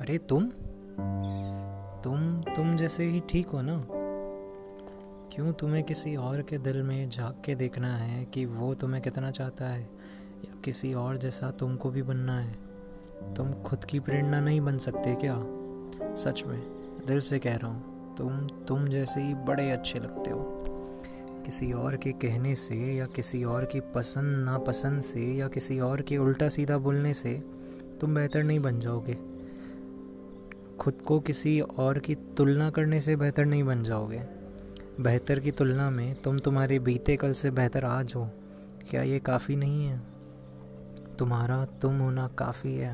अरे तुम जैसे ही ठीक हो ना। क्यों तुम्हें किसी और के दिल में झांक के देखना है कि वो तुम्हें कितना चाहता है या किसी और जैसा तुमको भी बनना है। तुम खुद की प्रेरणा नहीं बन सकते क्या? सच में दिल से कह रहा हूँ, तुम जैसे ही बड़े अच्छे लगते हो। किसी और के कहने से या किसी और की पसंद नापसंद से या किसी और के उल्टा सीधा बोलने से तुम बेहतर नहीं बन जाओगे। खुद को किसी और की तुलना करने से बेहतर नहीं बन जाओगे। बेहतर की तुलना में तुम तुम्हारे बीते कल से बेहतर आज हो। क्या ये काफ़ी नहीं है? तुम्हारा तुम होना काफ़ी है।